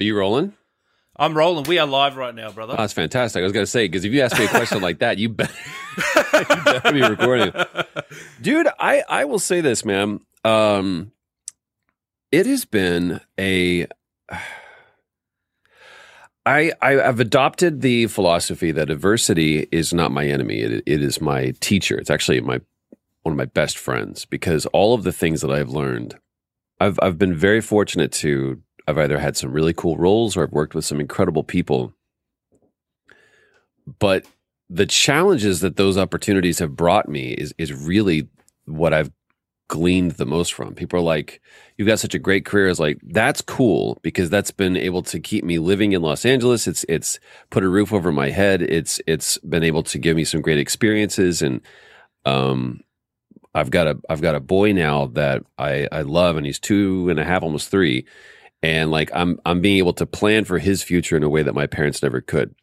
Are you rolling? I'm rolling. We are live right now, brother. Oh, that's fantastic. I was going to say, because if you ask me a question like that, you better be recording it. Dude, I will say this, man. It has been a... I've adopted the philosophy that adversity is not my enemy. It is my teacher. It's actually one of my best friends, because all of the things that I've learned, I've been very fortunate to... I've either had some really cool roles or I've worked with some incredible people. But the challenges that those opportunities have brought me is really what I've gleaned the most from. People are like, you've got such a great career. It's like, that's cool, because that's been able to keep me living in Los Angeles. It's put a roof over my head. It's been able to give me some great experiences. And I've got a boy now that I love, and he's 2.5, almost 3. And like I'm being able to plan for his future in a way that my parents never could.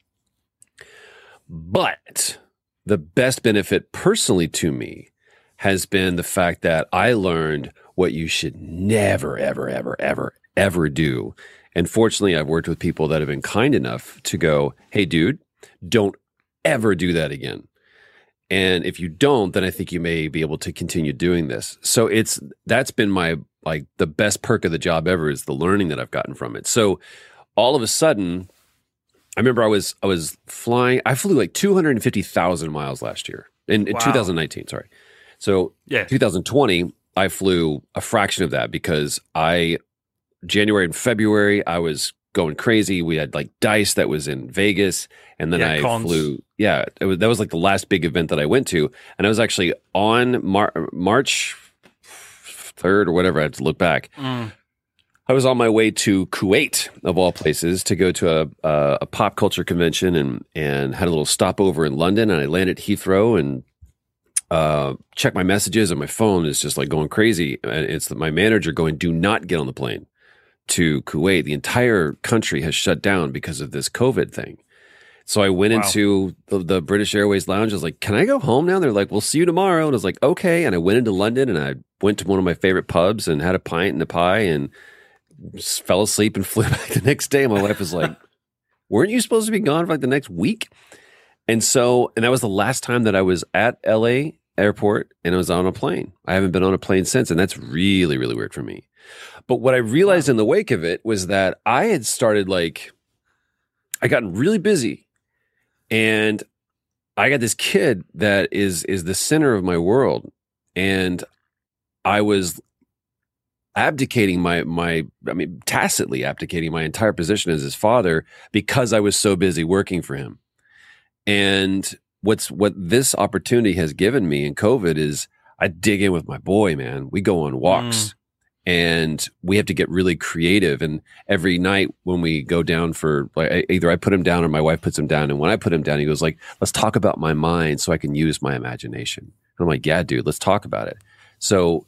But the best benefit personally to me has been the fact that I learned what you should never, ever, ever, ever, ever do. And fortunately, I've worked with people that have been kind enough to go, hey, dude, don't ever do that again. And if you don't, then I think you may be able to continue doing this. So that's been my... like the best perk of the job ever is the learning that I've gotten from it. So all of a sudden, I remember I was flying. I flew like 250,000 miles last year in 2019. Sorry. So yeah, 2020, I flew a fraction of that, because January and February, I was going crazy. We had like DICE that was in Vegas, and then I flew. Yeah. That was like the last big event that I went to. And I was actually on March 3rd or whatever, I have to look back. I was on my way to Kuwait, of all places, to go to a pop culture convention, and had a little stopover in London, and I landed at Heathrow and checked my messages, and my phone is just like going crazy. And it's my manager going, do not get on the plane to Kuwait. The entire country has shut down because of this COVID thing. So I went into the British Airways lounge. I was like, can I go home now? And they're like, we'll see you tomorrow. And I was like, okay. And I went into London, and I went to one of my favorite pubs and had a pint and a pie and just fell asleep and flew back the next day. And my wife was like, weren't you supposed to be gone for like the next week? And so, and that was the last time that I was at LA airport and I was on a plane. I haven't been on a plane since. And that's really, really weird for me. But what I realized in the wake of it was that I had started like, I gotten really busy. And I got this kid that is the center of my world, and I was abdicating tacitly abdicating my entire position as his father, because I was so busy working for him. And what this opportunity has given me in COVID is I dig in with my boy, man. We go on walks, and we have to get really creative. And every night when we go down for, like, either I put him down or my wife puts him down. And when I put him down, he goes like, let's talk about my mind so I can use my imagination. And I'm like, yeah, dude, let's talk about it. So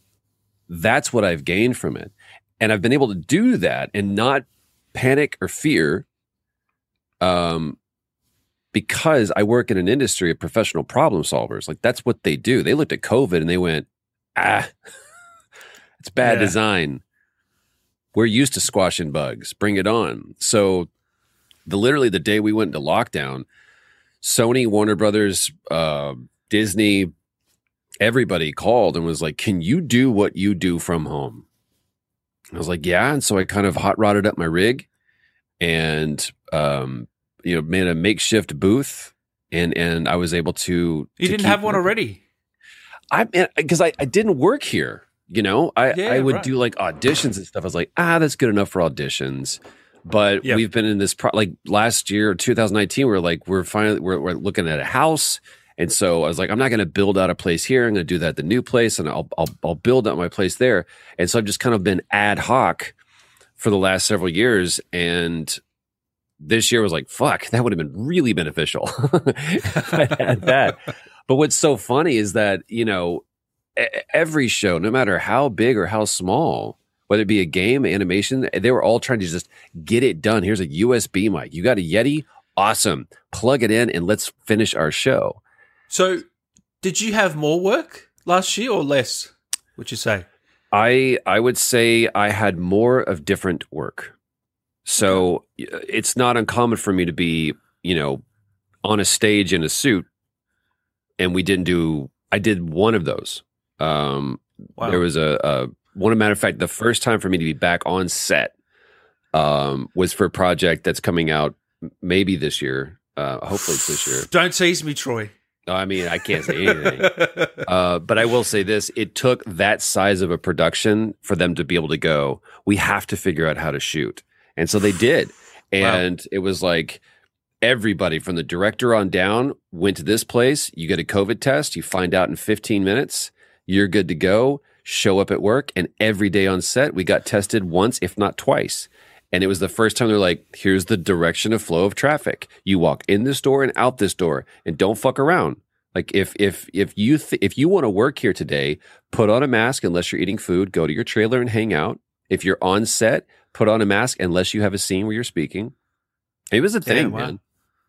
that's what I've gained from it. And I've been able to do that and not panic or fear, because I work in an industry of professional problem solvers. Like, that's what they do. They looked at COVID and they went, it's bad design. We're used to squashing bugs. Bring it on. So literally the day we went into lockdown, Sony, Warner Brothers, Disney, everybody called and was like, can you do what you do from home? And I was like, yeah. And so I kind of hot rodded up my rig and made a makeshift booth, and I was able to... You didn't have one already? Because I didn't work here. You know, I would do like auditions and stuff. I was like, that's good enough for auditions. But we've been in this last year, 2019, we're looking at a house. And so I was like, I'm not going to build out a place here. I'm going to do that at the new place, and I'll build out my place there. And so I've just kind of been ad hoc for the last several years. And this year was like, fuck, that would have been really beneficial if I had that. But what's so funny is that, you know, every show, no matter how big or how small, whether it be a game, animation, they were all trying to just get it done. Here's a USB mic. You got a Yeti? Awesome. Plug it in and let's finish our show. So did you have more work last year or less, would you say? I would say I had more of different work. So it's not uncommon for me to be, you know, on a stage in a suit. And we didn't do, I did one of those. Wow. There was a matter of fact, the first time for me to be back on set was for a project that's coming out maybe this year. Hopefully it's this year. Don't tease me, Troy. I mean, I can't say anything. But I will say this. It took that size of a production for them to be able to go, we have to figure out how to shoot. And so they did. And wow. It was like everybody from the director on down went to this place. You get a COVID test. You find out in 15 minutes. You're good to go. Show up at work. And every day on set, we got tested once, if not twice. And it was the first time they're like, here's the direction of flow of traffic. You walk in this door and out this door, and don't fuck around. Like if you want to work here today, put on a mask unless you're eating food, go to your trailer and hang out. If you're on set, put on a mask unless you have a scene where you're speaking. It was a thing, wow. Man.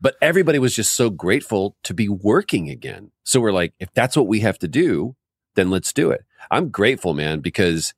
But everybody was just so grateful to be working again. So we're like, if that's what we have to do, then let's do it. I'm grateful, man, because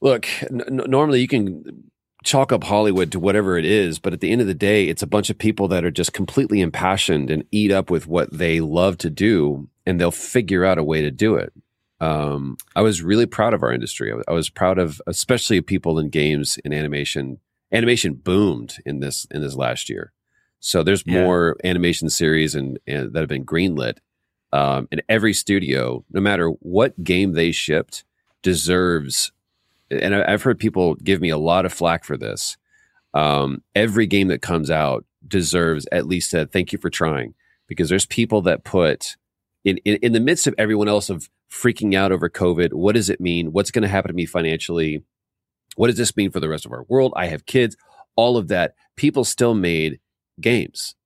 look, normally you can chalk up Hollywood to whatever it is, but at the end of the day, it's a bunch of people that are just completely impassioned and eat up with what they love to do, and they'll figure out a way to do it. I was really proud of our industry. I was proud of, especially people in games and animation. Animation boomed in this last year. So there's more animation series and that have been greenlit. And every studio, no matter what game they shipped, deserves. And I've heard people give me a lot of flack for this. Every game that comes out deserves at least a thank you for trying, because there's people that put in the midst of everyone else of freaking out over COVID. What does it mean? What's going to happen to me financially? What does this mean for the rest of our world? I have kids, all of that. People still made games,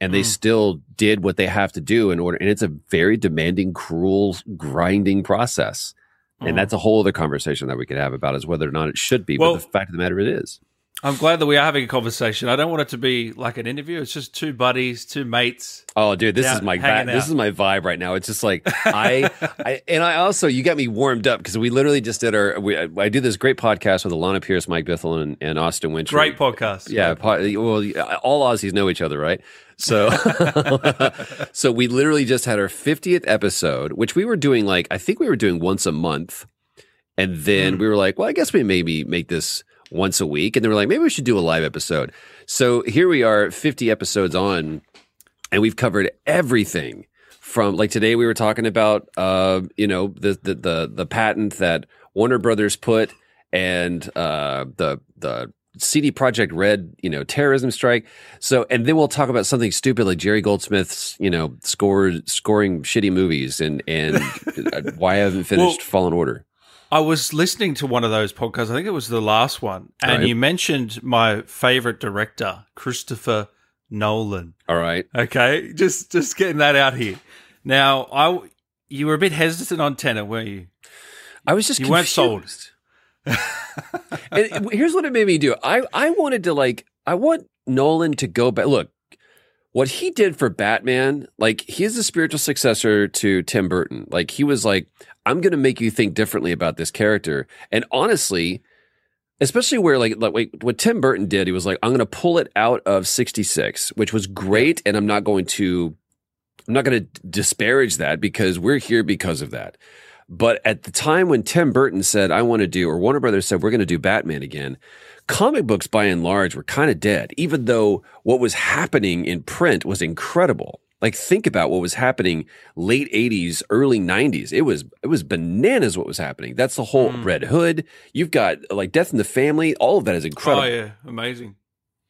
and they still did what they have to do in order. And it's a very demanding, cruel, grinding process. And that's a whole other conversation that we could have about is whether or not it should be. Well, but the fact of the matter, it is. I'm glad that we are having a conversation. I don't want it to be like an interview. It's just two buddies, two mates. Oh, dude, this is my vibe right now. It's just like I also you got me warmed up, because we literally just did I do this great podcast with Alana Pierce, Mike Bithel, and Austin Winchrey. Great podcast. Yeah, well, all Aussies know each other, right? So, so we literally just had our 50th episode, which we were doing I think we were doing once a month, and then we were like, well, I guess we maybe make this once a week, and they were like, maybe we should do a live episode. So here we are, 50 episodes on, and we've covered everything from, like, today we were talking about the patent that Warner Brothers put, and the CD Projekt Red, terrorism strike. So, and then we'll talk about something stupid like Jerry Goldsmith's, scoring shitty movies, and why I haven't finished Fallen Order. I was listening to one of those podcasts. I think it was the last one. And you mentioned my favorite director, Christopher Nolan. All right. Okay. Just getting that out here. Now, you were a bit hesitant on Tenet, weren't you? I was just confused. You weren't sold. And here's what it made me do. I want Nolan to go back. Look, what he did for Batman, like, he's the spiritual successor to Tim Burton. Like, he was like, I'm going to make you think differently about this character. And honestly, especially where like what Tim Burton did, he was like, I'm going to pull it out of 66, which was great. And I'm not going to disparage that, because we're here because of that. But at the time when Tim Burton said, Warner Brothers said, we're going to do Batman again, comic books by and large were kind of dead, even though what was happening in print was incredible. Like, think about what was happening late 80s, early 90s. It was bananas what was happening. That's the whole Red Hood. You've got, like, Death in the Family. All of that is incredible. Oh, yeah. Amazing.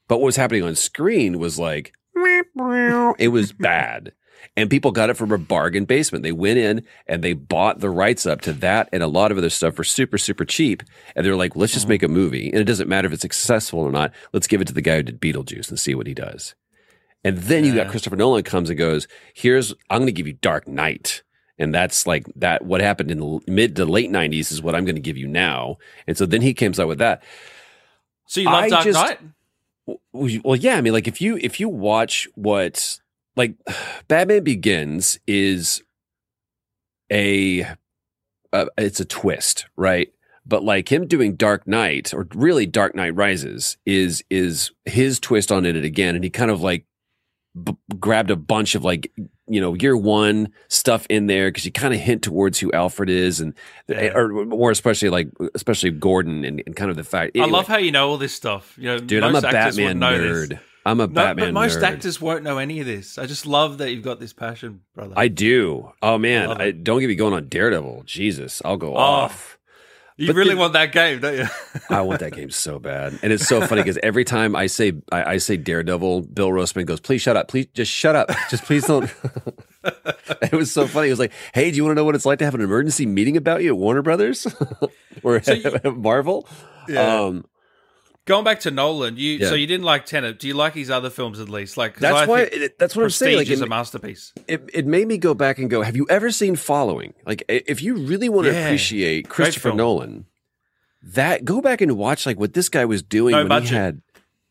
But what was happening on screen was like, it was bad. And people got it from a bargain basement. They went in and they bought the rights up to that and a lot of other stuff for super, super cheap. And they're like, let's just make a movie. And it doesn't matter if it's successful or not. Let's give it to the guy who did Beetlejuice and see what he does. And then you got Christopher Nolan comes and goes, I'm going to give you Dark Knight. And that's like that. What happened in the mid to late 90s is what I'm going to give you now. And so then he comes out with that. So you love Dark Knight? Well, yeah. I mean, like, if you watch what, like, Batman Begins is it's a twist, right? But like him doing Dark Knight, or really Dark Knight Rises, is his twist on it again. And he kind of like grabbed a bunch of like, you know, year one stuff in there, because you kind of hint towards who Alfred is, and or more especially like Gordon, and kind of the fact. Anyway. I love how you know all this stuff. You know, dude, I'm a Batman nerd. But most actors won't know any of this. I just love that you've got this passion, brother. I do. Oh, man. Don't get me going on Daredevil. Jesus, I'll go off. You but really want that game, don't you? I want that game so bad. And it's so funny because every time I say Daredevil, Bill Roseman goes, please shut up. Please just shut up. Just please don't. It was so funny. It was like, hey, do you want to know what it's like to have an emergency meeting about you at Warner Brothers or Marvel? Yeah. Going back to Nolan, so you didn't like Tenet. Do you like his other films at least? Like that's what I'm saying. Like, it's a masterpiece. It made me go back and go, have you ever seen Following? Like, if you really want to appreciate Christopher Nolan, that go back and watch like what this guy was doing when he had.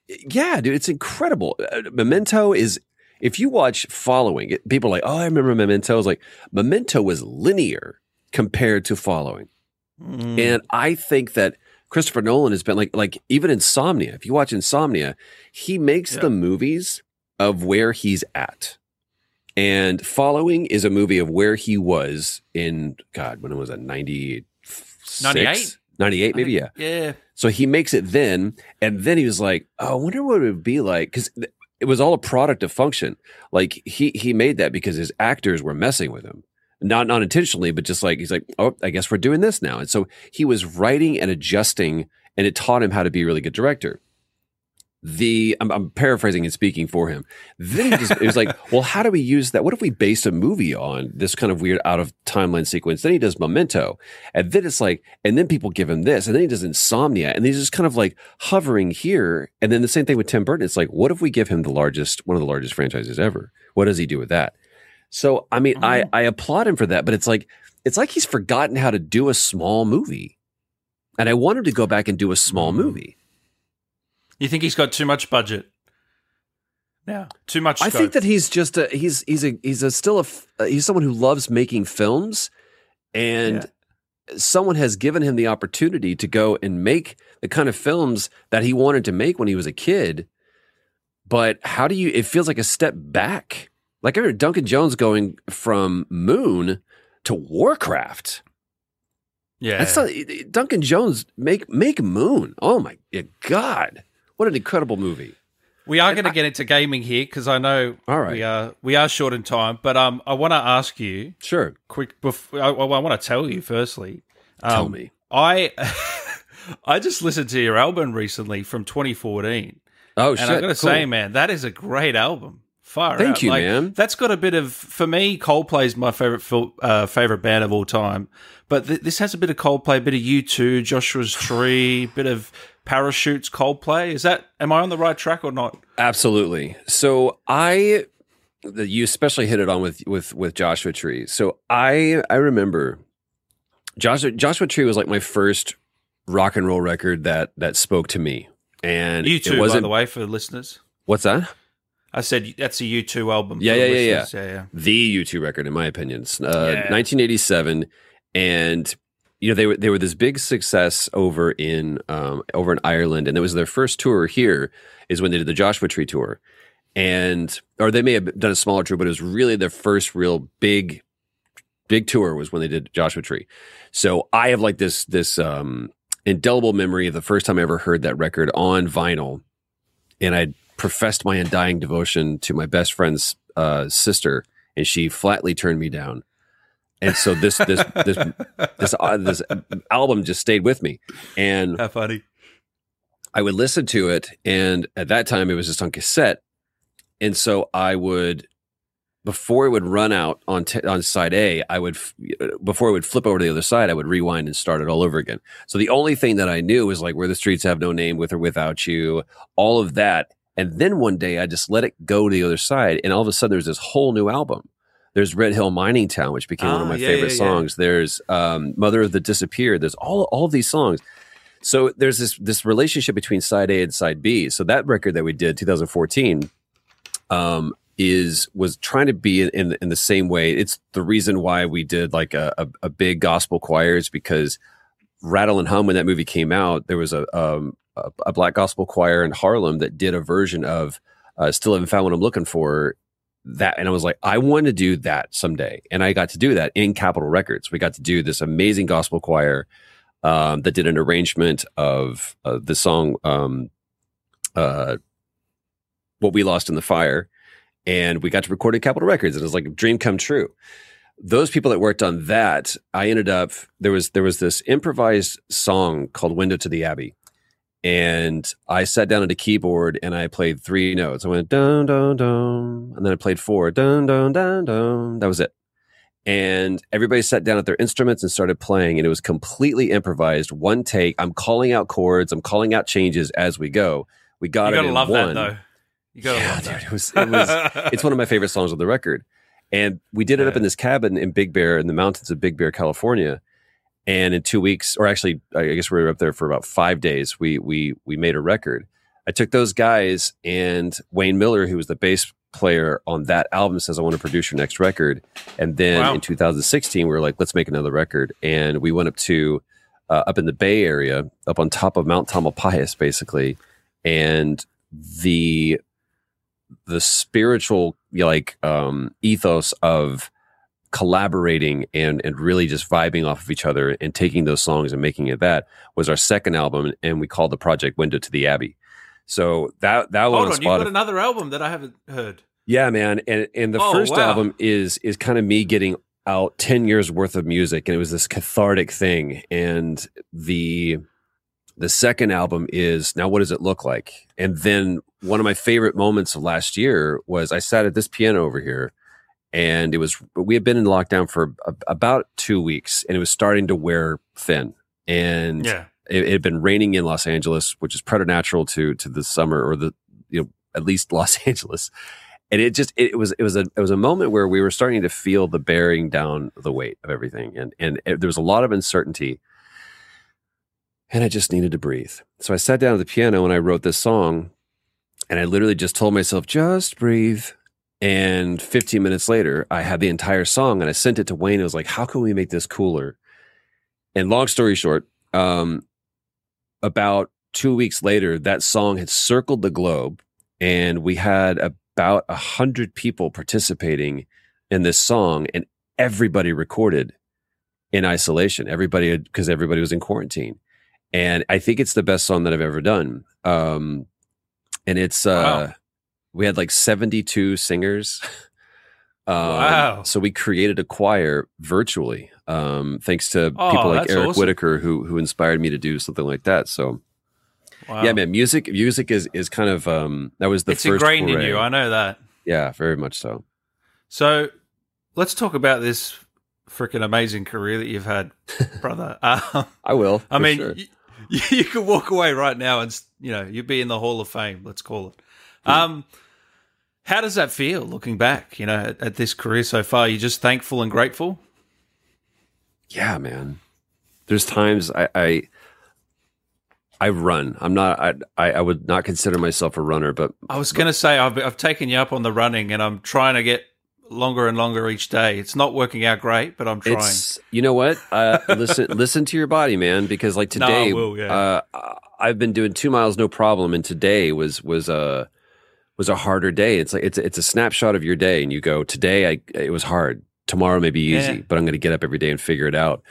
Yeah, dude, it's incredible. Memento is, if you watch Following, people are like, oh, I remember Memento. I was like, Memento was linear compared to Following, and I think that Christopher Nolan has been like even Insomnia. If you watch Insomnia, he makes the movies of where he's at. And Following is a movie of where he was in, God, when was that, 96? 98? 98, maybe, yeah. So he makes it then, and then he was like, oh, I wonder what it would be like, because it was all a product of function. Like, he made that because his actors were messing with him. Not intentionally, but just like, he's like, oh, I guess we're doing this now. And so he was writing and adjusting, and it taught him how to be a really good director. I'm paraphrasing and speaking for him. Then it was like, well, how do we use that? What if we base a movie on this kind of weird out of timeline sequence? Then he does Memento, and then it's like, and then people give him this, and then he does Insomnia, and he's just kind of like hovering here. And then the same thing with Tim Burton. It's like, what if we give him one of the largest franchises ever? What does he do with that? So, I mean, I applaud him for that, but it's like he's forgotten how to do a small movie. And I want him to go back and do a small movie. You think he's got too much budget? Yeah, too much scope. I think that he's just he's someone who loves making films, and someone has given him the opportunity to go and make the kind of films that he wanted to make when he was a kid. But it feels like a step back. Like, I remember Duncan Jones going from Moon to Warcraft. Yeah. That's not, Duncan Jones, make Moon. Oh, my God. What an incredible movie. We are going to get into gaming here, because I know we are short in time. But I want to ask you. Sure. Quick. I want to tell you, firstly. Tell me. I just listened to your album recently from 2014. Oh, shit. And I've got to say, man, that is a great album. Thank you, like, man. That's got a bit of, for me, Coldplay's my favorite band of all time. But this has a bit of Coldplay, a bit of U2, Joshua Tree, bit of Parachutes, Coldplay. Am I on the right track or not? Absolutely. So you especially hit it on with Joshua Tree. So I remember Joshua Tree was like my first rock and roll record that spoke to me. And U2, by the way, for the listeners. What's that? I said that's a U2 album. Yeah. The U2 record, in my opinion. 1987, and you know they were this big success over in Ireland, and it was their first tour here. Is when they did the Joshua Tree tour, or they may have done a smaller tour, but it was really their first real big tour was when they did Joshua Tree. So I have like this indelible memory of the first time I ever heard that record on vinyl, and I professed my undying devotion to my best friend's sister, and she flatly turned me down. And so this album just stayed with me. And how funny! I would listen to it, and at that time it was just on cassette. And so I would, before it would run out on side A, before it would flip over to the other side, I would rewind and start it all over again. So the only thing that I knew was like Where the Streets Have No Name, With or Without You, all of that. And then one day I just let it go to the other side, and all of a sudden there's this whole new album. There's Red Hill Mining Town, which became one of my favorite songs. There's Mother of the Disappeared. There's all these songs. So there's this relationship between side A and side B. So that record that we did, 2014, was trying to be in the same way. It's the reason why we did like a big gospel choir, is because rattling home when that movie came out, there was a black gospel choir in Harlem that did a version of Still Haven't Found What I'm Looking For, that, and I was like, I want to do that someday. And I got to do that in Capitol Records. We got to do this amazing gospel choir that did an arrangement of the song What We Lost in the Fire, and we got to record at Capitol Records, and it was like a dream come true. Those people that worked on that, I ended up, there was this improvised song called Window to the Abbey. And I sat down at a keyboard and I played three notes. I went, dun, dun, dun. And then I played four, dun, dun, dun, dun. That was it. And everybody sat down at their instruments and started playing. And it was completely improvised. One take. I'm calling out chords. I'm calling out changes as we go. We got it in one. You gotta love that, though. You gotta love that. Dude, it was it's one of my favorite songs on the record. And we did it up in this cabin in Big Bear, in the mountains of Big Bear, California. And in 2 weeks, or actually, I guess we were up there for about 5 days, we made a record. I took those guys, and Wayne Miller, who was the bass player on that album, says, I want to produce your next record. And then in 2016, we were like, let's make another record. And we went up to, up in the Bay Area, up on top of Mount Tamalpais, basically. And the spiritual, like, ethos of collaborating and really just vibing off of each other and taking those songs and making it, that was our second album, and we called the project Window to the Abbey. So that one. Hold on, you got another album that I haven't heard. Yeah, man, and the first album is kind of me getting out 10 years worth of music, and it was this cathartic thing. And the second album is, now what does it look like? And then one of my favorite moments of last year was I sat at this piano over here. And we had been in lockdown for about 2 weeks, and it was starting to wear thin. And it had been raining in Los Angeles, which is preternatural to the summer, or the, you know, at least Los Angeles. And it just, it was a moment where we were starting to feel the bearing down the weight of everything, and there was a lot of uncertainty, and I just needed to breathe. So I sat down at the piano and I wrote this song, and I literally just told myself, just breathe. And 15 minutes later, I had the entire song, and I sent it to Wayne. It was like, how can we make this cooler? And long story short, about 2 weeks later, that song had circled the globe, and we had about 100 people participating in this song, and everybody recorded in isolation. Everybody, because everybody was in quarantine. And I think it's the best song that I've ever done. And it's... wow. We had like 72 singers. Wow. So we created a choir virtually, thanks to people like Eric Whitaker, who inspired me to do something like that. So, yeah, man, music is kind of, that was the first ingrained foray in you. I know that. Yeah, very much so. So let's talk about this freaking amazing career that you've had, brother. I will. I mean, sure. you could walk away right now and, you know, you'd be in the Hall of Fame, let's call it. How does that feel looking back, you know, at this career so far? You're just thankful and grateful? Yeah, man. There's times I run. I would not consider myself a runner, but I was going to say I've taken you up on the running, and I'm trying to get longer and longer each day. It's not working out great, but I'm trying. You know what? Listen to your body, man, because like today, I've been doing 2 miles, no problem. And today was a harder day. It's like it's a snapshot of your day, and you go, today it was hard, tomorrow may be easy, but I'm going to get up every day and figure it out.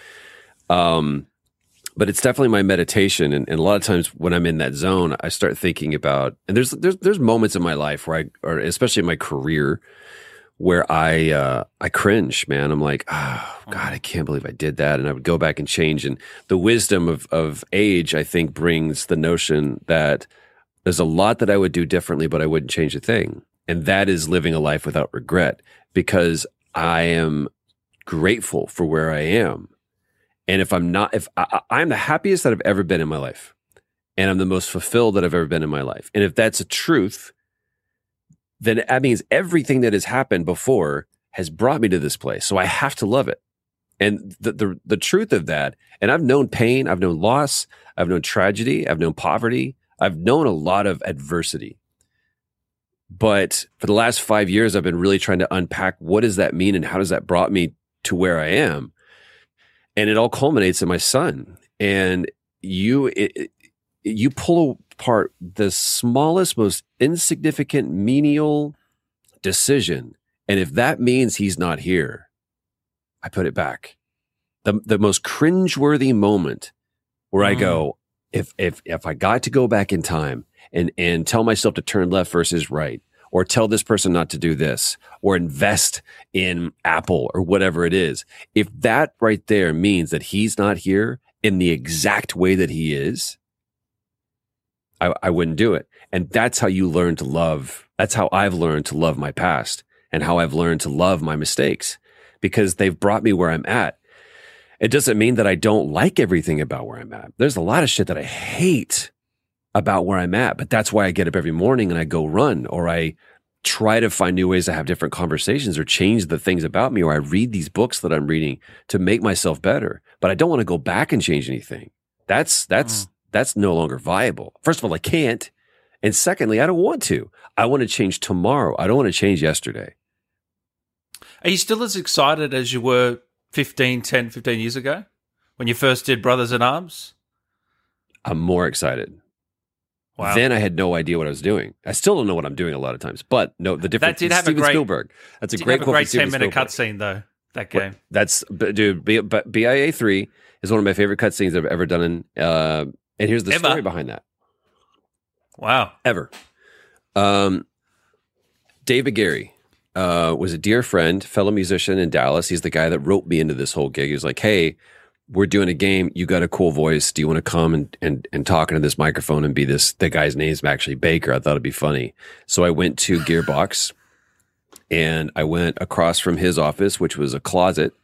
But it's definitely my meditation, and a lot of times when I'm in that zone, I start thinking about, and there's moments in my life where or especially in my career, where I cringe, man. I'm like, oh God, I can't believe I did that, and I would go back and change. And the wisdom of age, I think, brings the notion that there's a lot that I would do differently, but I wouldn't change a thing. And that is living a life without regret, because I am grateful for where I am. And if I'm the happiest that I've ever been in my life, and I'm the most fulfilled that I've ever been in my life. And if that's a truth, then that means everything that has happened before has brought me to this place. So I have to love it. And the truth of that, and I've known pain, I've known loss, I've known tragedy, I've known poverty, I've known a lot of adversity, but for the last 5 years, I've been really trying to unpack what does that mean and how does that brought me to where I am? And it all culminates in my son. and you pull apart the smallest, most insignificant, menial decision. And if that means he's not here, I put it back. The most cringeworthy moment where I go, if I got to go back in time and tell myself to turn left versus right, or tell this person not to do this, or invest in Apple or whatever it is, if that right there means that he's not here in the exact way that he is, I wouldn't do it. And that's how you learn to love. That's how I've learned to love my past and how I've learned to love my mistakes, because they've brought me where I'm at. It doesn't mean that I don't like everything about where I'm at. There's a lot of shit that I hate about where I'm at, but that's why I get up every morning and I go run, or I try to find new ways to have different conversations or change the things about me, or I read these books that I'm reading to make myself better. But I don't want to go back and change anything. That's no longer viable. First of all, I can't. And secondly, I don't want to. I want to change tomorrow. I don't want to change yesterday. Are you still as excited as you were 10, 15 years ago when you first did Brothers in Arms? I'm more excited. Wow. Then I had no idea what I was doing. I still don't know what I'm doing a lot of times, but no, the difference is Steven Spielberg. That's a great quote. Great 10-minute cutscene, though, that game. That's, dude, BIA 3 is one of my favorite cutscenes I've ever done. And here's the story behind that. Wow. Ever. Dave McGarry was a dear friend, fellow musician in Dallas. He's the guy that wrote me into this whole gig. He was like, hey, we're doing a game. You got a cool voice. Do you want to come and talk into this microphone and be this? The guy's name's actually Baker. I thought it'd be funny. So I went to Gearbox and I went across from his office, which was a closet,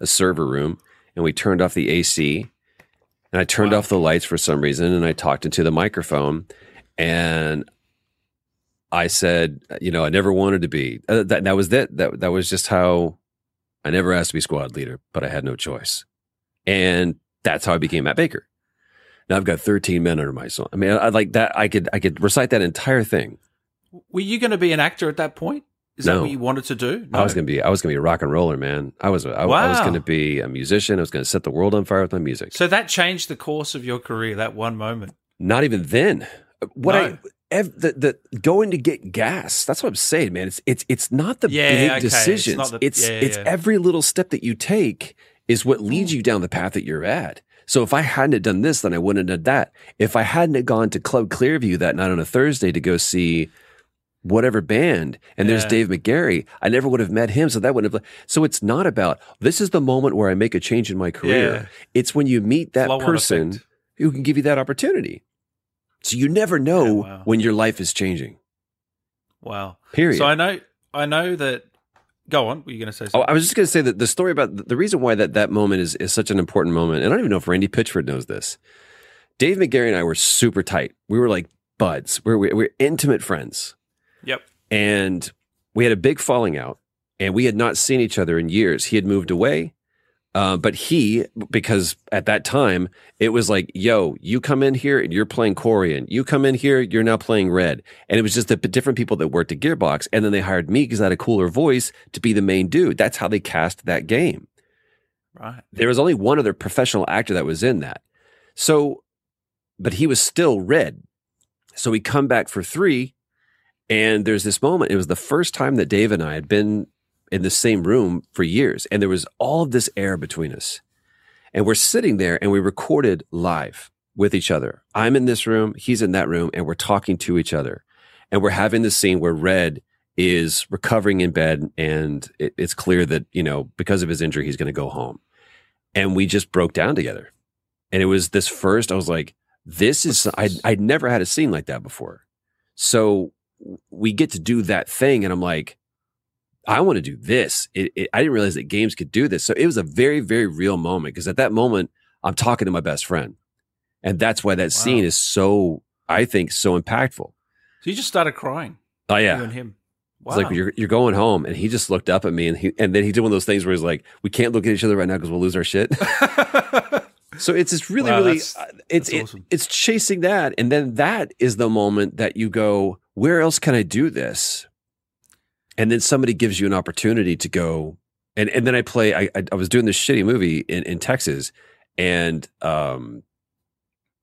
a server room. And we turned off the AC. And I turned off the lights for some reason, and I talked into the microphone, and I said, you know, I never wanted to be. That was it. That was just how. I never asked to be squad leader, but I had no choice, and that's how I became Matt Baker. Now I've got 13 men under my song. I mean, I like that. I could recite that entire thing. Were you going to be an actor at that point? Is that what you wanted to do? No. I was going to be a rock and roller, man. I was going to be a musician. I was going to set the world on fire with my music. So that changed the course of your career, that one moment. Not even then. Going to get gas. That's what I'm saying, man. It's not the big decisions. It's every little step that you take is what leads you down the path that you're at. So if I hadn't have done this, then I wouldn't have done that. If I hadn't have gone to Club Clearview that night on a Thursday to go see whatever band, and there's Dave McGarry, I never would have met him, so that wouldn't have. So it's not about, this is the moment where I make a change in my career. It's when you meet that person who can give you that opportunity. So you never know when your life is changing. Wow. Period. So I know that, go on, were you going to say something? Oh, I was just going to say that the story about, the reason why that moment is such an important moment, and I don't even know if Randy Pitchford knows this. Dave McGarry and I were super tight. We were like buds. We're intimate friends. Yep. And we had a big falling out, and we had not seen each other in years. He had moved away, because at that time, it was like, yo, you come in here and you're playing Corian. You come in here, you're now playing Red. And it was just the different people that worked at Gearbox, and then they hired me because I had a cooler voice to be the main dude. That's how they cast that game. Right. There was only one other professional actor that was in that. So, but he was still Red. So we come back for 3, and there's this moment. It was the first time that Dave and I had been in the same room for years. And there was all of this air between us. And we're sitting there, and we recorded live with each other. I'm in this room, he's in that room, and we're talking to each other. And we're having this scene where Red is recovering in bed, and it's clear that, you know, because of his injury, he's going to go home. And we just broke down together. And it was this first, I was like, I'd never had a scene like that before. So we get to do that thing, and I'm like, I want to do this. I didn't realize that games could do this. So it was a very, very real moment, because at that moment, I'm talking to my best friend. And that's why that scene is so, I think, so impactful. So you just started crying. Oh, yeah. You and him. Wow. It's like, you're going home, and he just looked up at me, and then he did one of those things where he's like, we can't look at each other right now because we'll lose our shit. So it's just really, really, awesome. It's chasing that. And then that is the moment that you go, where else can I do this? And then somebody gives you an opportunity to go. And then I was doing this shitty movie in Texas, And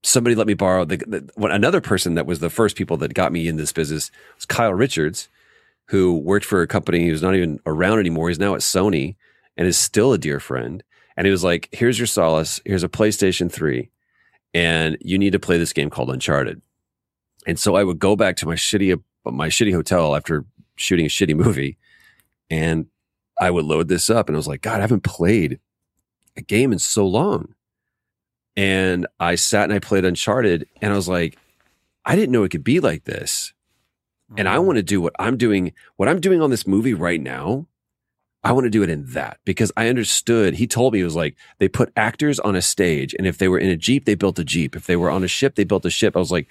somebody let me borrow another person that was the first people that got me in this business was Kyle Richards, who worked for a company who's not even around anymore. He's now at Sony and is still a dear friend. And he was like, here's your solace. Here's a PlayStation 3. And you need to play this game called Uncharted. And so I would go back to my shitty hotel after shooting a shitty movie. And I would load this up. And I was like, God, I haven't played a game in so long. And I sat and I played Uncharted. And I was like, I didn't know it could be like this. And I want to do what I'm doing on this movie right now. I want to do it in that, because I understood. He told me, it was like, they put actors on a stage, and if they were in a Jeep, they built a Jeep. If they were on a ship, they built a ship. I was like,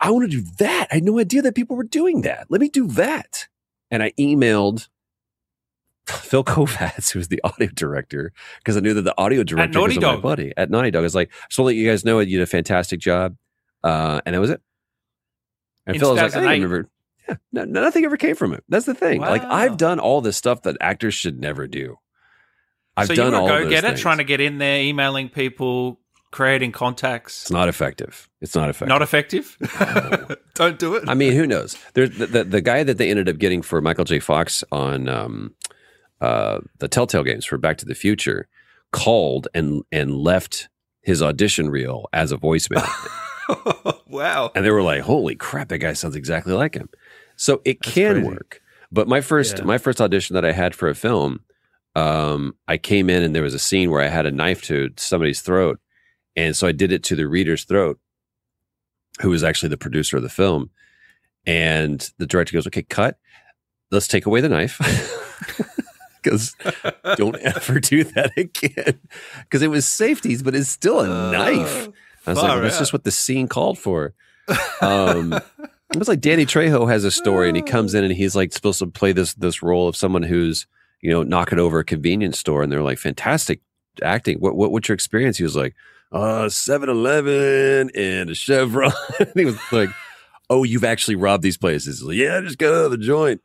I want to do that. I had no idea that people were doing that. Let me do that. And I emailed Phil Kovacs, who was the audio director, because I knew that the audio director was my buddy at Naughty Dog. I was like, just want to let you guys know you did a fantastic job. And that was it. And Phil was like, I remember. Yeah, nothing ever came from it. That's the thing. Wow. Like, I've done all this stuff that actors should never do. I've done all those things. So you were a go-getter, trying to get in there, emailing people, creating contacts. It's not effective. Not effective? No. Don't do it. I mean, who knows? There's the guy that they ended up getting for Michael J. Fox on the Telltale games for Back to the Future called and left his audition reel as a voicemail. Wow. And they were like, holy crap, that guy sounds exactly like him. So that's can crazy. Work. But my first audition that I had for a film, I came in and there was a scene where I had a knife to somebody's throat. And so I did it to the reader's throat, who was actually the producer of the film. And the director goes, okay, cut. Let's take away the knife. Because don't ever do that again. Because it was safeties, but it's still a knife. I was like, well, that's just what the scene called for. It was like Danny Trejo has a story, and he comes in and he's like supposed to play this role of someone who's, you know, knocking over a convenience store, and they're like, fantastic acting. What's your experience? He was like, 7-Eleven and a Chevron. And he was like, oh, you've actually robbed these places. Like, yeah, I just got out of the joint.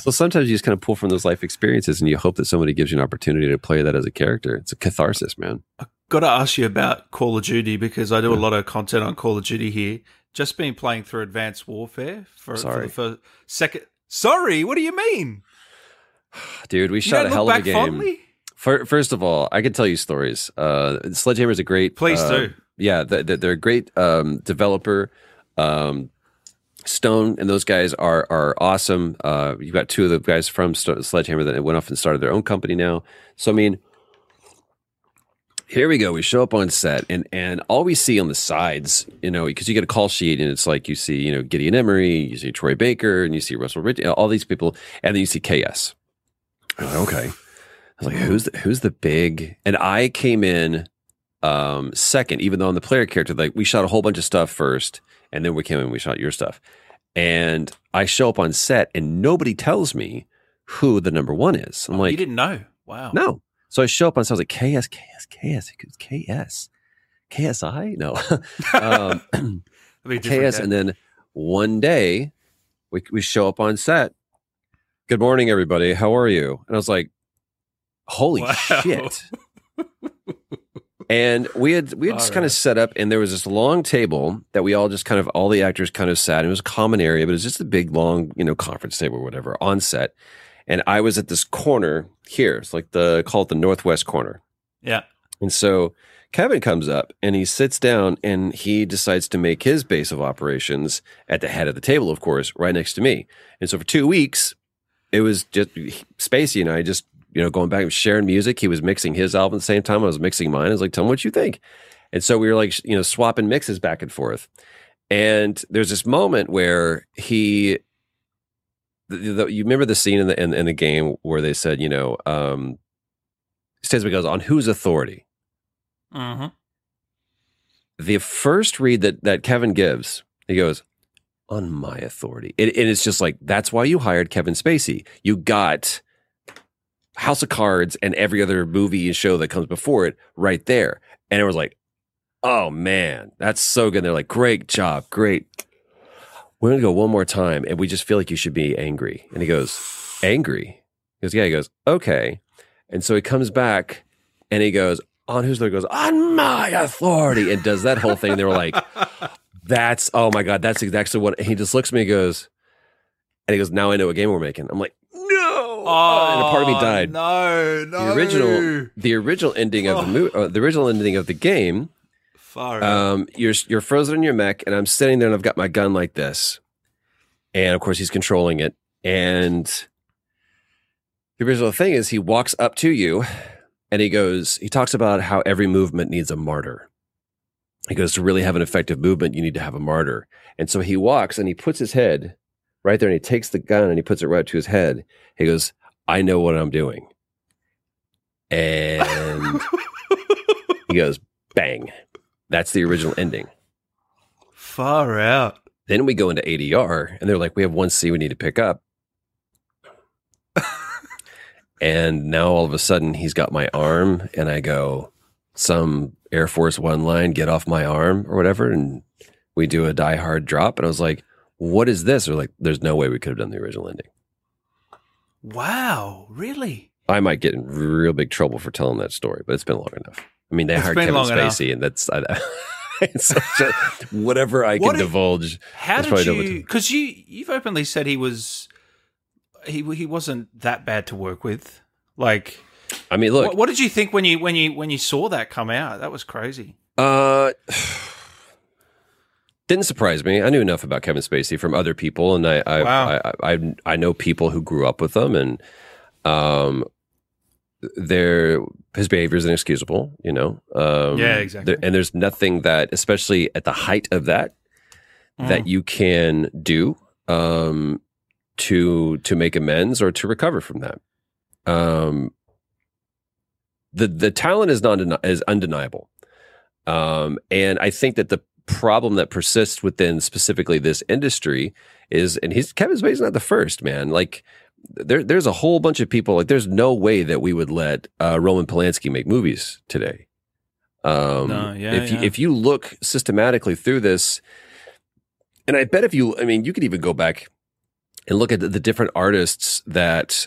So sometimes you just kind of pull from those life experiences, and you hope that somebody gives you an opportunity to play that as a character. It's a catharsis, man. Got to ask you about Call of Duty, because I do a lot of content on Call of Duty here. Just been playing through Advanced Warfare for the second. Sorry, what do you mean? Dude, we shot a hell of a game. Fondly? First of all, I can tell you stories. Sledgehammer is a great... Please do. Yeah, they're a great developer. Stone and those guys are awesome. You've got two of the guys from Sledgehammer that went off and started their own company now. So, I mean... Here we go. We show up on set, and all we see on the sides, you know, because you get a call sheet, and it's like you see, you know, Gideon Emery, you see Troy Baker, and you see Russell Rich, all these people, and then you see KS. I was like, okay. I was like, who's the big? And I came in second, even though I'm the player character. Like, we shot a whole bunch of stuff first, and then we came in and we shot your stuff. And I show up on set, and nobody tells me who the number one is. I'm like, you didn't know? Wow. No. So I show up on, so I was like, KS, KSI? No. KS, and then one day, we show up on set. Good morning, everybody. How are you? And I was like, holy shit. And we had just kind of set up, and there was this long table that we all just kind of, all the actors kind of sat. It was a common area, but it was just a big, long, you know, conference table or whatever on set. And I was at this corner here. It's like call it the northwest corner. Yeah. And so Kevin comes up and he sits down, and he decides to make his base of operations at the head of the table, of course, right next to me. And so for 2 weeks, it was just Spacey and I just, you know, going back and sharing music. He was mixing his album at the same time I was mixing mine. I was like, tell him what you think. And so we were like, you know, swapping mixes back and forth. And there's this moment where he... You remember the scene in the game where they said, you know, Stacey goes, on whose authority? Mm-hmm. The first read that Kevin gives, he goes, on my authority. And it's just like, that's why you hired Kevin Spacey. You got House of Cards and every other movie and show that comes before it right there. And it was like, oh, man, that's so good. And they're like, great job, great. We're going to go one more time, and we just feel like you should be angry. And he goes, angry? He goes, yeah. He goes, okay. And so he comes back, And he goes, on whose authority? Goes, on my authority, and does that whole thing. They were like, that's, oh my God, that's exactly what, he just looks at me and goes, now I know what game we're making. I'm like, no. Oh, and a part of me died. No, no. The original ending of the movie, the original ending of the game, you're frozen in your mech, and I'm sitting there and I've got my gun like this. And of course he's controlling it. And the original thing is he walks up to you and he goes, he talks about how every movement needs a martyr. He goes, to really have an effective movement, you need to have a martyr. And so he walks and he puts his head right there and he takes the gun and he puts it right to his head. He goes, I know what I'm doing. And he goes, bang. That's the original ending. Far out. Then we go into ADR and they're like, we have one C we need to pick up. And now all of a sudden he's got my arm and I go, some Air Force One line, get off my arm or whatever. And we do a Die Hard drop. And I was like, what is this? They're like, there's no way we could have done the original ending. Wow. Really? I might get in real big trouble for telling that story, but it's been long enough. I mean, they hired Kevin Spacey, and that's whatever I can divulge. How did you? Because you've openly said he wasn't that bad to work with. Like, I mean, look, what did you think when you saw that come out? That was crazy. Didn't surprise me. I knew enough about Kevin Spacey from other people, and I know people who grew up with them, and his behavior is inexcusable, you know. Yeah, exactly. And there's nothing that, especially at the height of that, that you can do to make amends or to recover from that. The talent is undeniable, and I think that the problem that persists within specifically this industry is, and Kevin Spacey's not the first man. Like, there's a whole bunch of people. Like, there's no way that we would let Roman Polanski make movies today. If you look systematically through this, and I bet you could even go back and look at the different artists that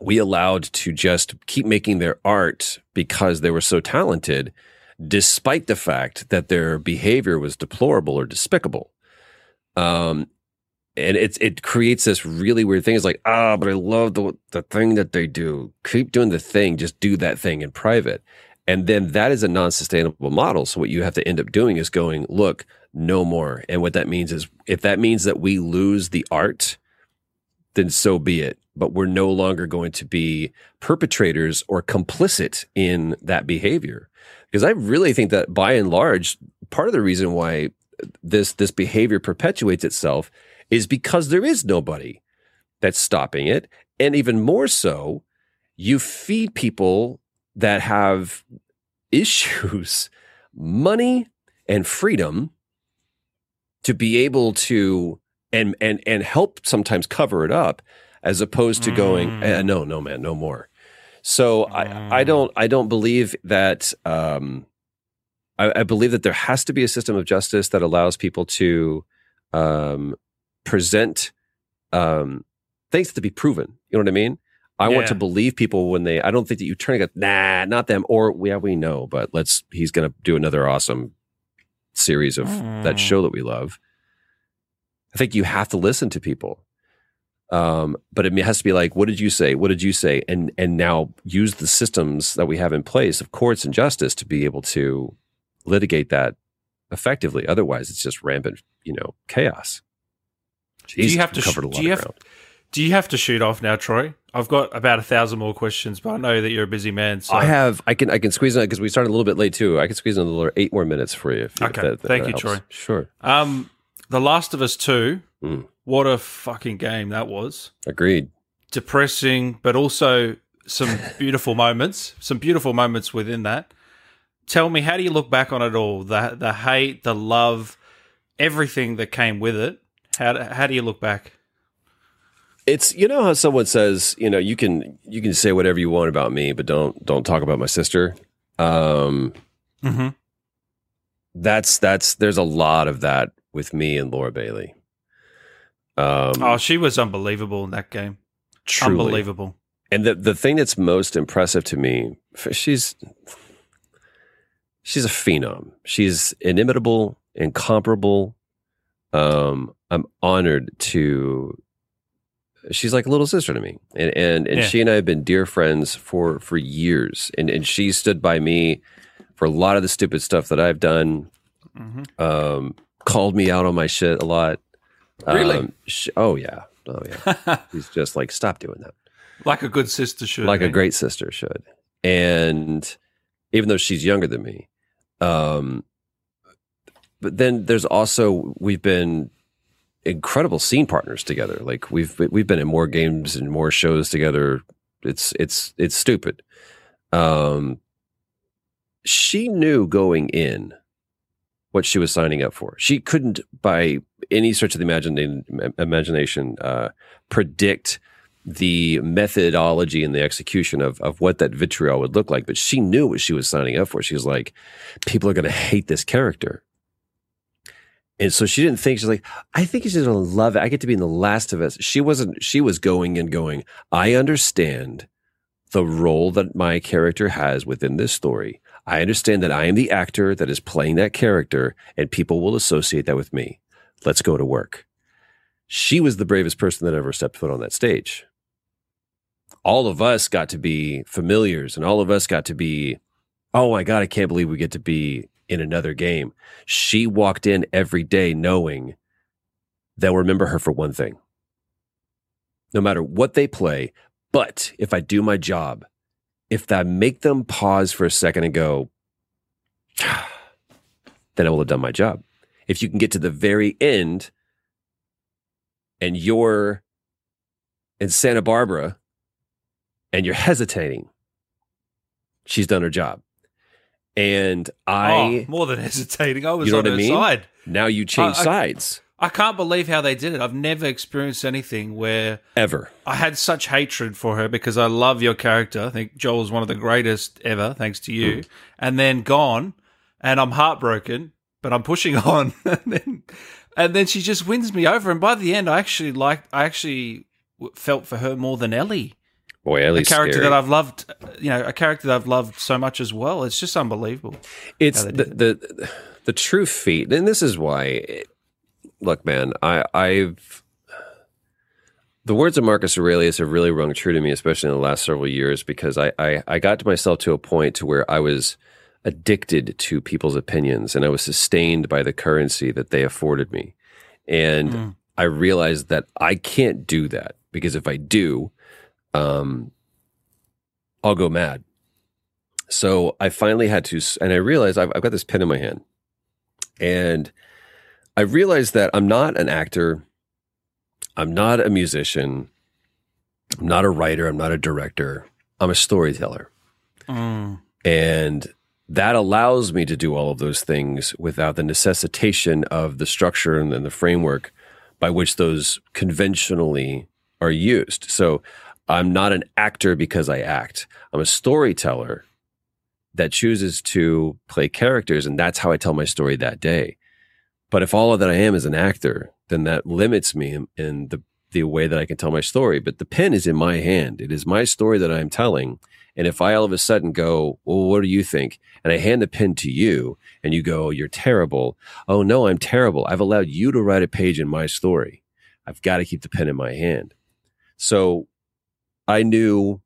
we allowed to just keep making their art because they were so talented, despite the fact that their behavior was deplorable or despicable. And it creates this really weird thing. It's like, but I love the thing that they do. Keep doing the thing. Just do that thing in private. And then that is a non-sustainable model. So what you have to end up doing is going, look, no more. And what that means is, if that means that we lose the art, then so be it. But we're no longer going to be perpetrators or complicit in that behavior. Because I really think that, by and large, part of the reason why this behavior perpetuates itself is because there is nobody that's stopping it. And even more so, you feed people that have issues money and freedom to be able to and help sometimes cover it up, as opposed to going, no, man, no more. So I don't believe that I believe that there has to be a system of justice that allows people to present things to be proven. You know what I mean? I want to believe people when I don't think that you turn and go, nah, not them. Or, yeah, we know, but he's going to do another awesome series of that show that we love. I think you have to listen to people. But it has to be like, what did you say? What did you say? And now use the systems that we have in place of courts and justice to be able to litigate that effectively. Otherwise, it's just rampant, chaos. Jeez, do you have to shoot off now, Troy? I've got about 1,000 more questions, but I know that you're a busy man. So. I can squeeze in, because we started a little bit late too. I can squeeze in another 8 more minutes for you. Thank you, helps. Troy. Sure. The Last of Us 2. What a fucking game that was. Agreed. Depressing, but also some beautiful moments. Some beautiful moments within that. Tell me, how do you look back on it all? The hate, the love, everything that came with it. How do you look back? It's, you know how someone says, you can say whatever you want about me, but don't talk about my sister. There's a lot of that with me and Laura Bailey. She was unbelievable in that game. Truly. Unbelievable. And the thing that's most impressive to me, she's a phenom. She's inimitable, incomparable. I'm honored to. She's like a little sister to me, and yeah. She and I have been dear friends for years, and she stood by me for a lot of the stupid stuff that I've done. Mm-hmm. Called me out on my shit a lot. Really? Oh yeah. She's just like, stop doing that. Like a good sister should. Like a great sister should. And even though she's younger than me, but then there's also, we've been incredible scene partners together. Like we've been in more games and more shows together. It's stupid. She knew going in what she was signing up for. She couldn't, by any stretch of the imagination, predict the methodology and the execution of what that vitriol would look like. But she knew what she was signing up for. She was like, people are going to hate this character. And so she didn't think, she's like, I think she's going to love it. I get to be in The Last of Us. She was going and going, I understand the role that my character has within this story. I understand that I am the actor that is playing that character, and people will associate that with me. Let's go to work. She was the bravest person that ever stepped foot on that stage. All of us got to be familiars, and all of us got to be, oh my God, I can't believe we get to be in another game. She walked in every day knowing they'll remember her for one thing. No matter what they play, but if I do my job, if I make them pause for a second and go, then I will have done my job. If you can get to the very end and you're in Santa Barbara and you're hesitating, she's done her job. And I... Oh, more than hesitating. I was on her side. Now you change sides. I can't believe how they did it. I've never experienced anything where... Ever. I had such hatred for her because I love your character. I think Joel's one of the greatest ever, thanks to you. Mm. And then gone, and I'm heartbroken, but I'm pushing on. And then she just wins me over. And by the end, I actually felt for her more than Ellie. Boy, Ellie's a character scary. That I've loved, a character that I've loved so much as well. It's just unbelievable. It's the true feat, and this is why... Look, man, the words of Marcus Aurelius have really rung true to me, especially in the last several years, because I got to myself to a point to where I was addicted to people's opinions, and I was sustained by the currency that they afforded me. And I realized that I can't do that, because if I do, I'll go mad. So I finally had to, and I realized I've got this pen in my hand, and I realized that I'm not an actor, I'm not a musician, I'm not a writer, I'm not a director, I'm a storyteller. Mm. And that allows me to do all of those things without the necessitation of the structure and the framework by which those conventionally are used. So I'm not an actor because I act. I'm a storyteller that chooses to play characters, and that's how I tell my story that day. But if all that I am is an actor, then that limits me in the way that I can tell my story. But the pen is in my hand. It is my story that I'm telling. And if I all of a sudden go, well, what do you think? And I hand the pen to you and you go, you're terrible. Oh, no, I'm terrible. I've allowed you to write a page in my story. I've got to keep the pen in my hand. So I knew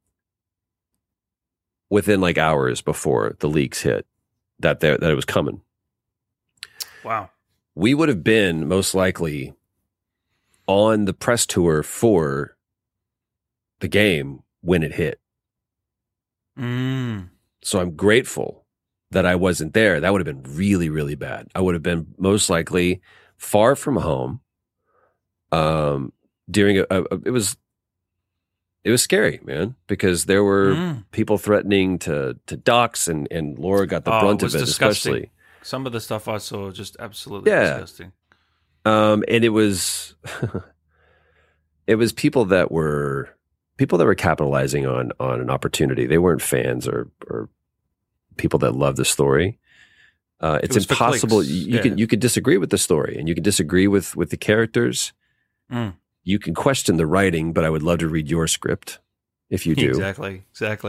within like hours before the leaks hit that it was coming. Wow. We would have been most likely on the press tour for the game when it hit. Mm. So I'm grateful that I wasn't there. That would have been really, really bad. I would have been most likely far from home. During it was scary, man, because there were people threatening to dox, and Laura got the brunt of it, disgusting. Especially. Some of the stuff I saw just absolutely disgusting. And it was people that were capitalizing on an opportunity. They weren't fans or people that love the story. It's impossible. You could disagree with the story, and you can disagree with the characters. You can question the writing, but I would love to read your script. if you do. Exactly. That's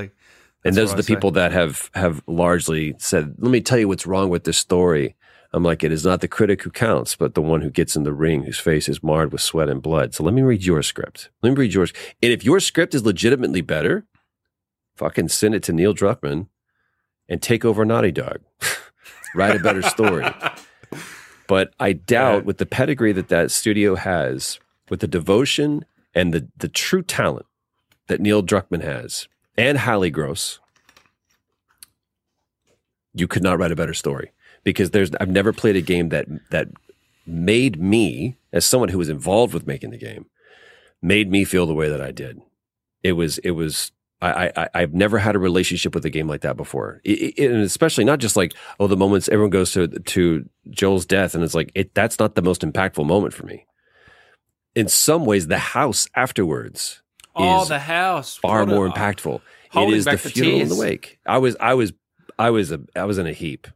and those are the people that have largely said, let me tell you what's wrong with this story. I'm like, it is not the critic who counts, but the one who gets in the ring, whose face is marred with sweat and blood. So let me read your script. And if your script is legitimately better, fucking send it to Neil Druckmann and take over Naughty Dog. Write a better story. But I doubt with the pedigree that studio has, with the devotion and the true talent that Neil Druckmann has, and Halle Gross, you could not write a better story. Because I've never played a game that made me, as someone who was involved with making the game, made me feel the way that I did. I've never had a relationship with a game like that before. And especially not just like, oh, the moments everyone goes to Joel's death and it's like, that's not the most impactful moment for me. In some ways, the house afterwards is the house far more impactful. It is the funeral and the wake. I was in a heap.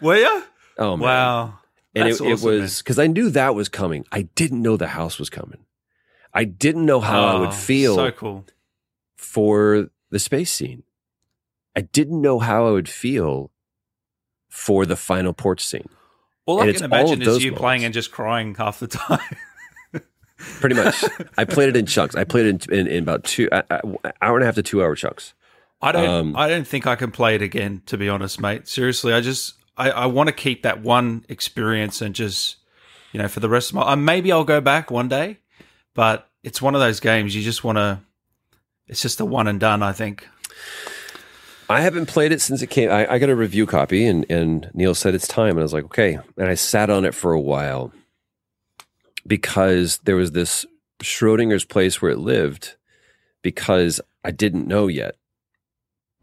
Were you? Oh, man. Wow. And it was, because I knew that was coming. I didn't know the house was coming. I didn't know how I would feel. So cool. For the space scene. I didn't know how I would feel for the final porch scene. All I can imagine is you playing and just crying half the time. Pretty much. I played it in chunks. I played it in about 1.5 to 2 hour chunks. I don't think I can play it again, to be honest, mate. Seriously, I want to keep that one experience and just, you know, for the rest of my maybe I'll go back one day, but it's one of those games you just want to. It's just a one and done, I think. I haven't played it since it came. I got a review copy, and Neil said it's time, and I was like, okay. And I sat on it for a while because there was this Schrodinger's place where it lived, because I didn't know yet.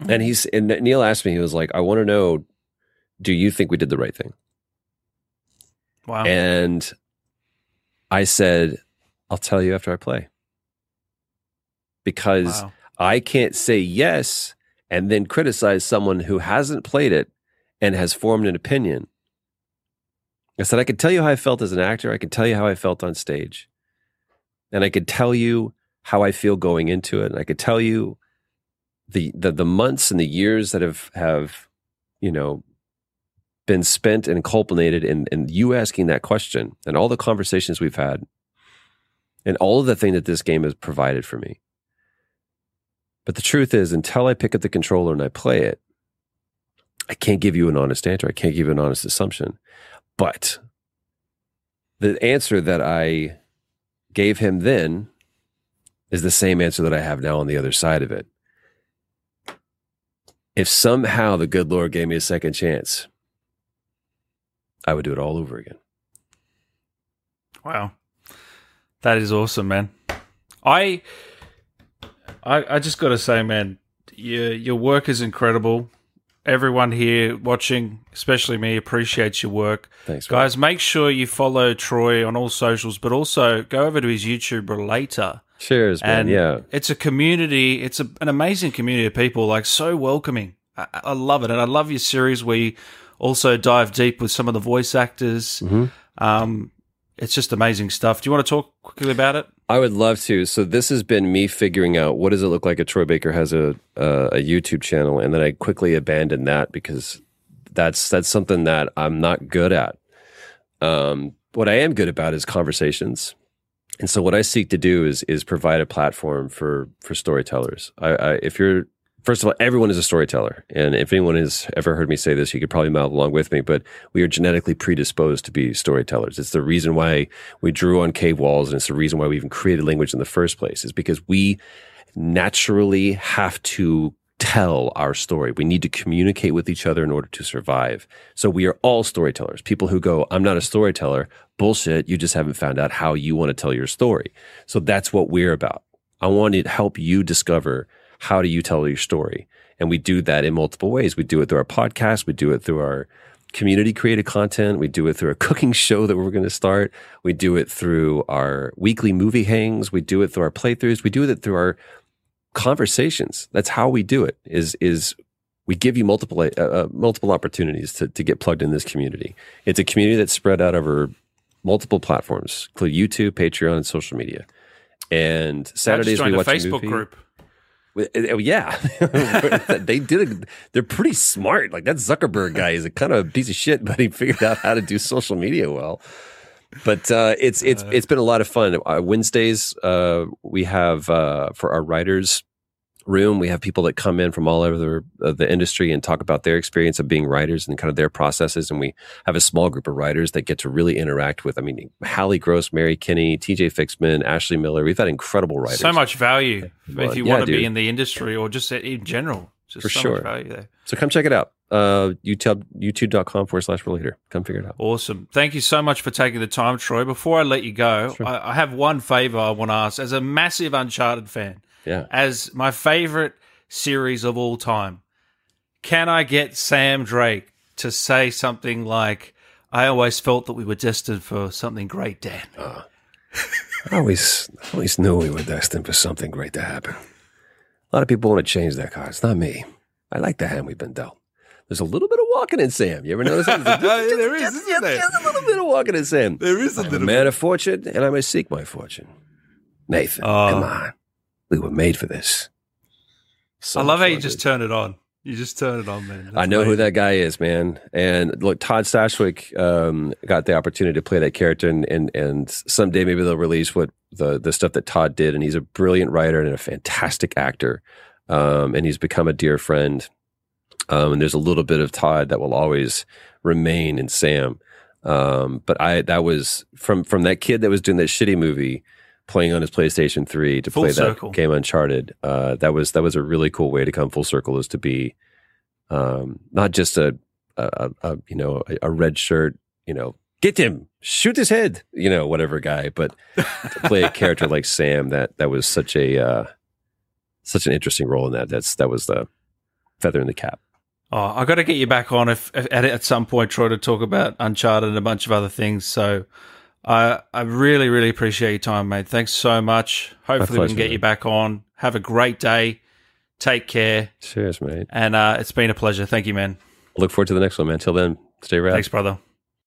And Neil asked me, he was like, I want to know, do you think we did the right thing? Wow. And I said, I'll tell you after I play. Because I can't say yes and then criticize someone who hasn't played it and has formed an opinion. I said, I could tell you how I felt as an actor. I could tell you how I felt on stage. And I could tell you how I feel going into it. And I could tell you the months and the years that have you know been spent and culminated in you asking that question, and all the conversations we've had, and all of the thing that this game has provided for me. But the truth is, until I pick up the controller and I play it, I can't give you an honest answer. I can't give you an honest assumption. But the answer that I gave him then is the same answer that I have now on the other side of it. If somehow the good Lord gave me a second chance, I would do it all over again. Wow. That is awesome, man. I just got to say, man, your work is incredible. Everyone here watching, especially me, appreciates your work. Thanks, man. Guys, make sure you follow Troy on all socials, but also go over to his YouTube later. Cheers, man. And yeah, it's a community. It's an amazing community of people, like so welcoming. I love it, and I love your series where you also dive deep with some of the voice actors. Mm-hmm. It's just amazing stuff. Do you want to talk quickly about it? I would love to. So this has been me figuring out what does it look like if Troy Baker has a YouTube channel, and then I quickly abandoned that because that's something that I'm not good at. What I am good about is conversations. And so what I seek to do is provide a platform for storytellers. First of all, everyone is a storyteller. And if anyone has ever heard me say this, you could probably mouth along with me, but we are genetically predisposed to be storytellers. It's the reason why we drew on cave walls, and it's the reason why we even created language in the first place, is because we naturally have to tell our story. We need to communicate with each other in order to survive. So we are all storytellers. People who go, I'm not a storyteller, bullshit, you just haven't found out how you want to tell your story. So that's what we're about. I want to help you discover how do you tell your story. And we do that in multiple ways. We do it through our podcast. We do it through our community-created content. We do it through a cooking show that we're going to start. We do it through our weekly movie hangs. We do it through our playthroughs. We do it through our conversations. That's how we do it, is we give you multiple opportunities to get plugged in this community. It's a community that's spread out over multiple platforms, including YouTube, Patreon, and social media. And Saturdays we watch a movie. I just joined a Facebook group. Yeah, they did. They're pretty smart. Like that Zuckerberg guy is a kind of a piece of shit, but he figured out how to do social media well. But it's been a lot of fun. Wednesdays we have for our writers' room, we have people that come in from all over the industry and talk about their experience of being writers and kind of their processes. And we have a small group of writers that get to really interact with. I mean, Hallie Gross, Mary Kinney, T.J. Fixman, Ashley Miller. We've had incredible writers. So much value if you want to be in the industry or just in general. For so sure. Much value there. So come check it out. YouTube.com/relator. Come figure it out. Awesome. Thank you so much for taking the time, Troy. Before I let you go, sure. I have one favor I want to ask. As a massive Uncharted fan, yeah, as my favorite series of all time, can I get Sam Drake to say something like, I always felt that we were destined for something great, Dan? I always knew we were destined for something great to happen. A lot of people want to change that car. It's not me. I like the hand we've been dealt. There's a little bit of walking in Sam. You ever notice that? There is, isn't there? There's a little bit of walking in Sam. There is a little bit. I'm a man of fortune, and I must seek my fortune. Nathan, come on. We were made for this. So I love how you just turn it on. You just turn it on, man. That's I know amazing. Who that guy is, man. And look, Todd Stashwick got the opportunity to play that character, and someday maybe they'll release what the stuff that Todd did. And he's a brilliant writer and a fantastic actor, and he's become a dear friend. And there's a little bit of Todd that will always remain in Sam. But that was from that kid that was doing that shitty movie, playing on his PlayStation 3 to play that game Uncharted. That was a really cool way to come full circle, is to be not just a red shirt, get him, shoot his head, whatever guy, but to play a character like Sam, that was such a such an interesting role in that. That was the feather in the cap. Oh, I got to get you back on if at some point, Troy, to talk about Uncharted and a bunch of other things. So. I really, really appreciate your time, mate. Thanks so much. Hopefully we can get you back on. Have a great day. Take care. Cheers, mate. And it's been a pleasure. Thank you, man. Look forward to the next one, man. Till then, stay rad. Thanks, brother.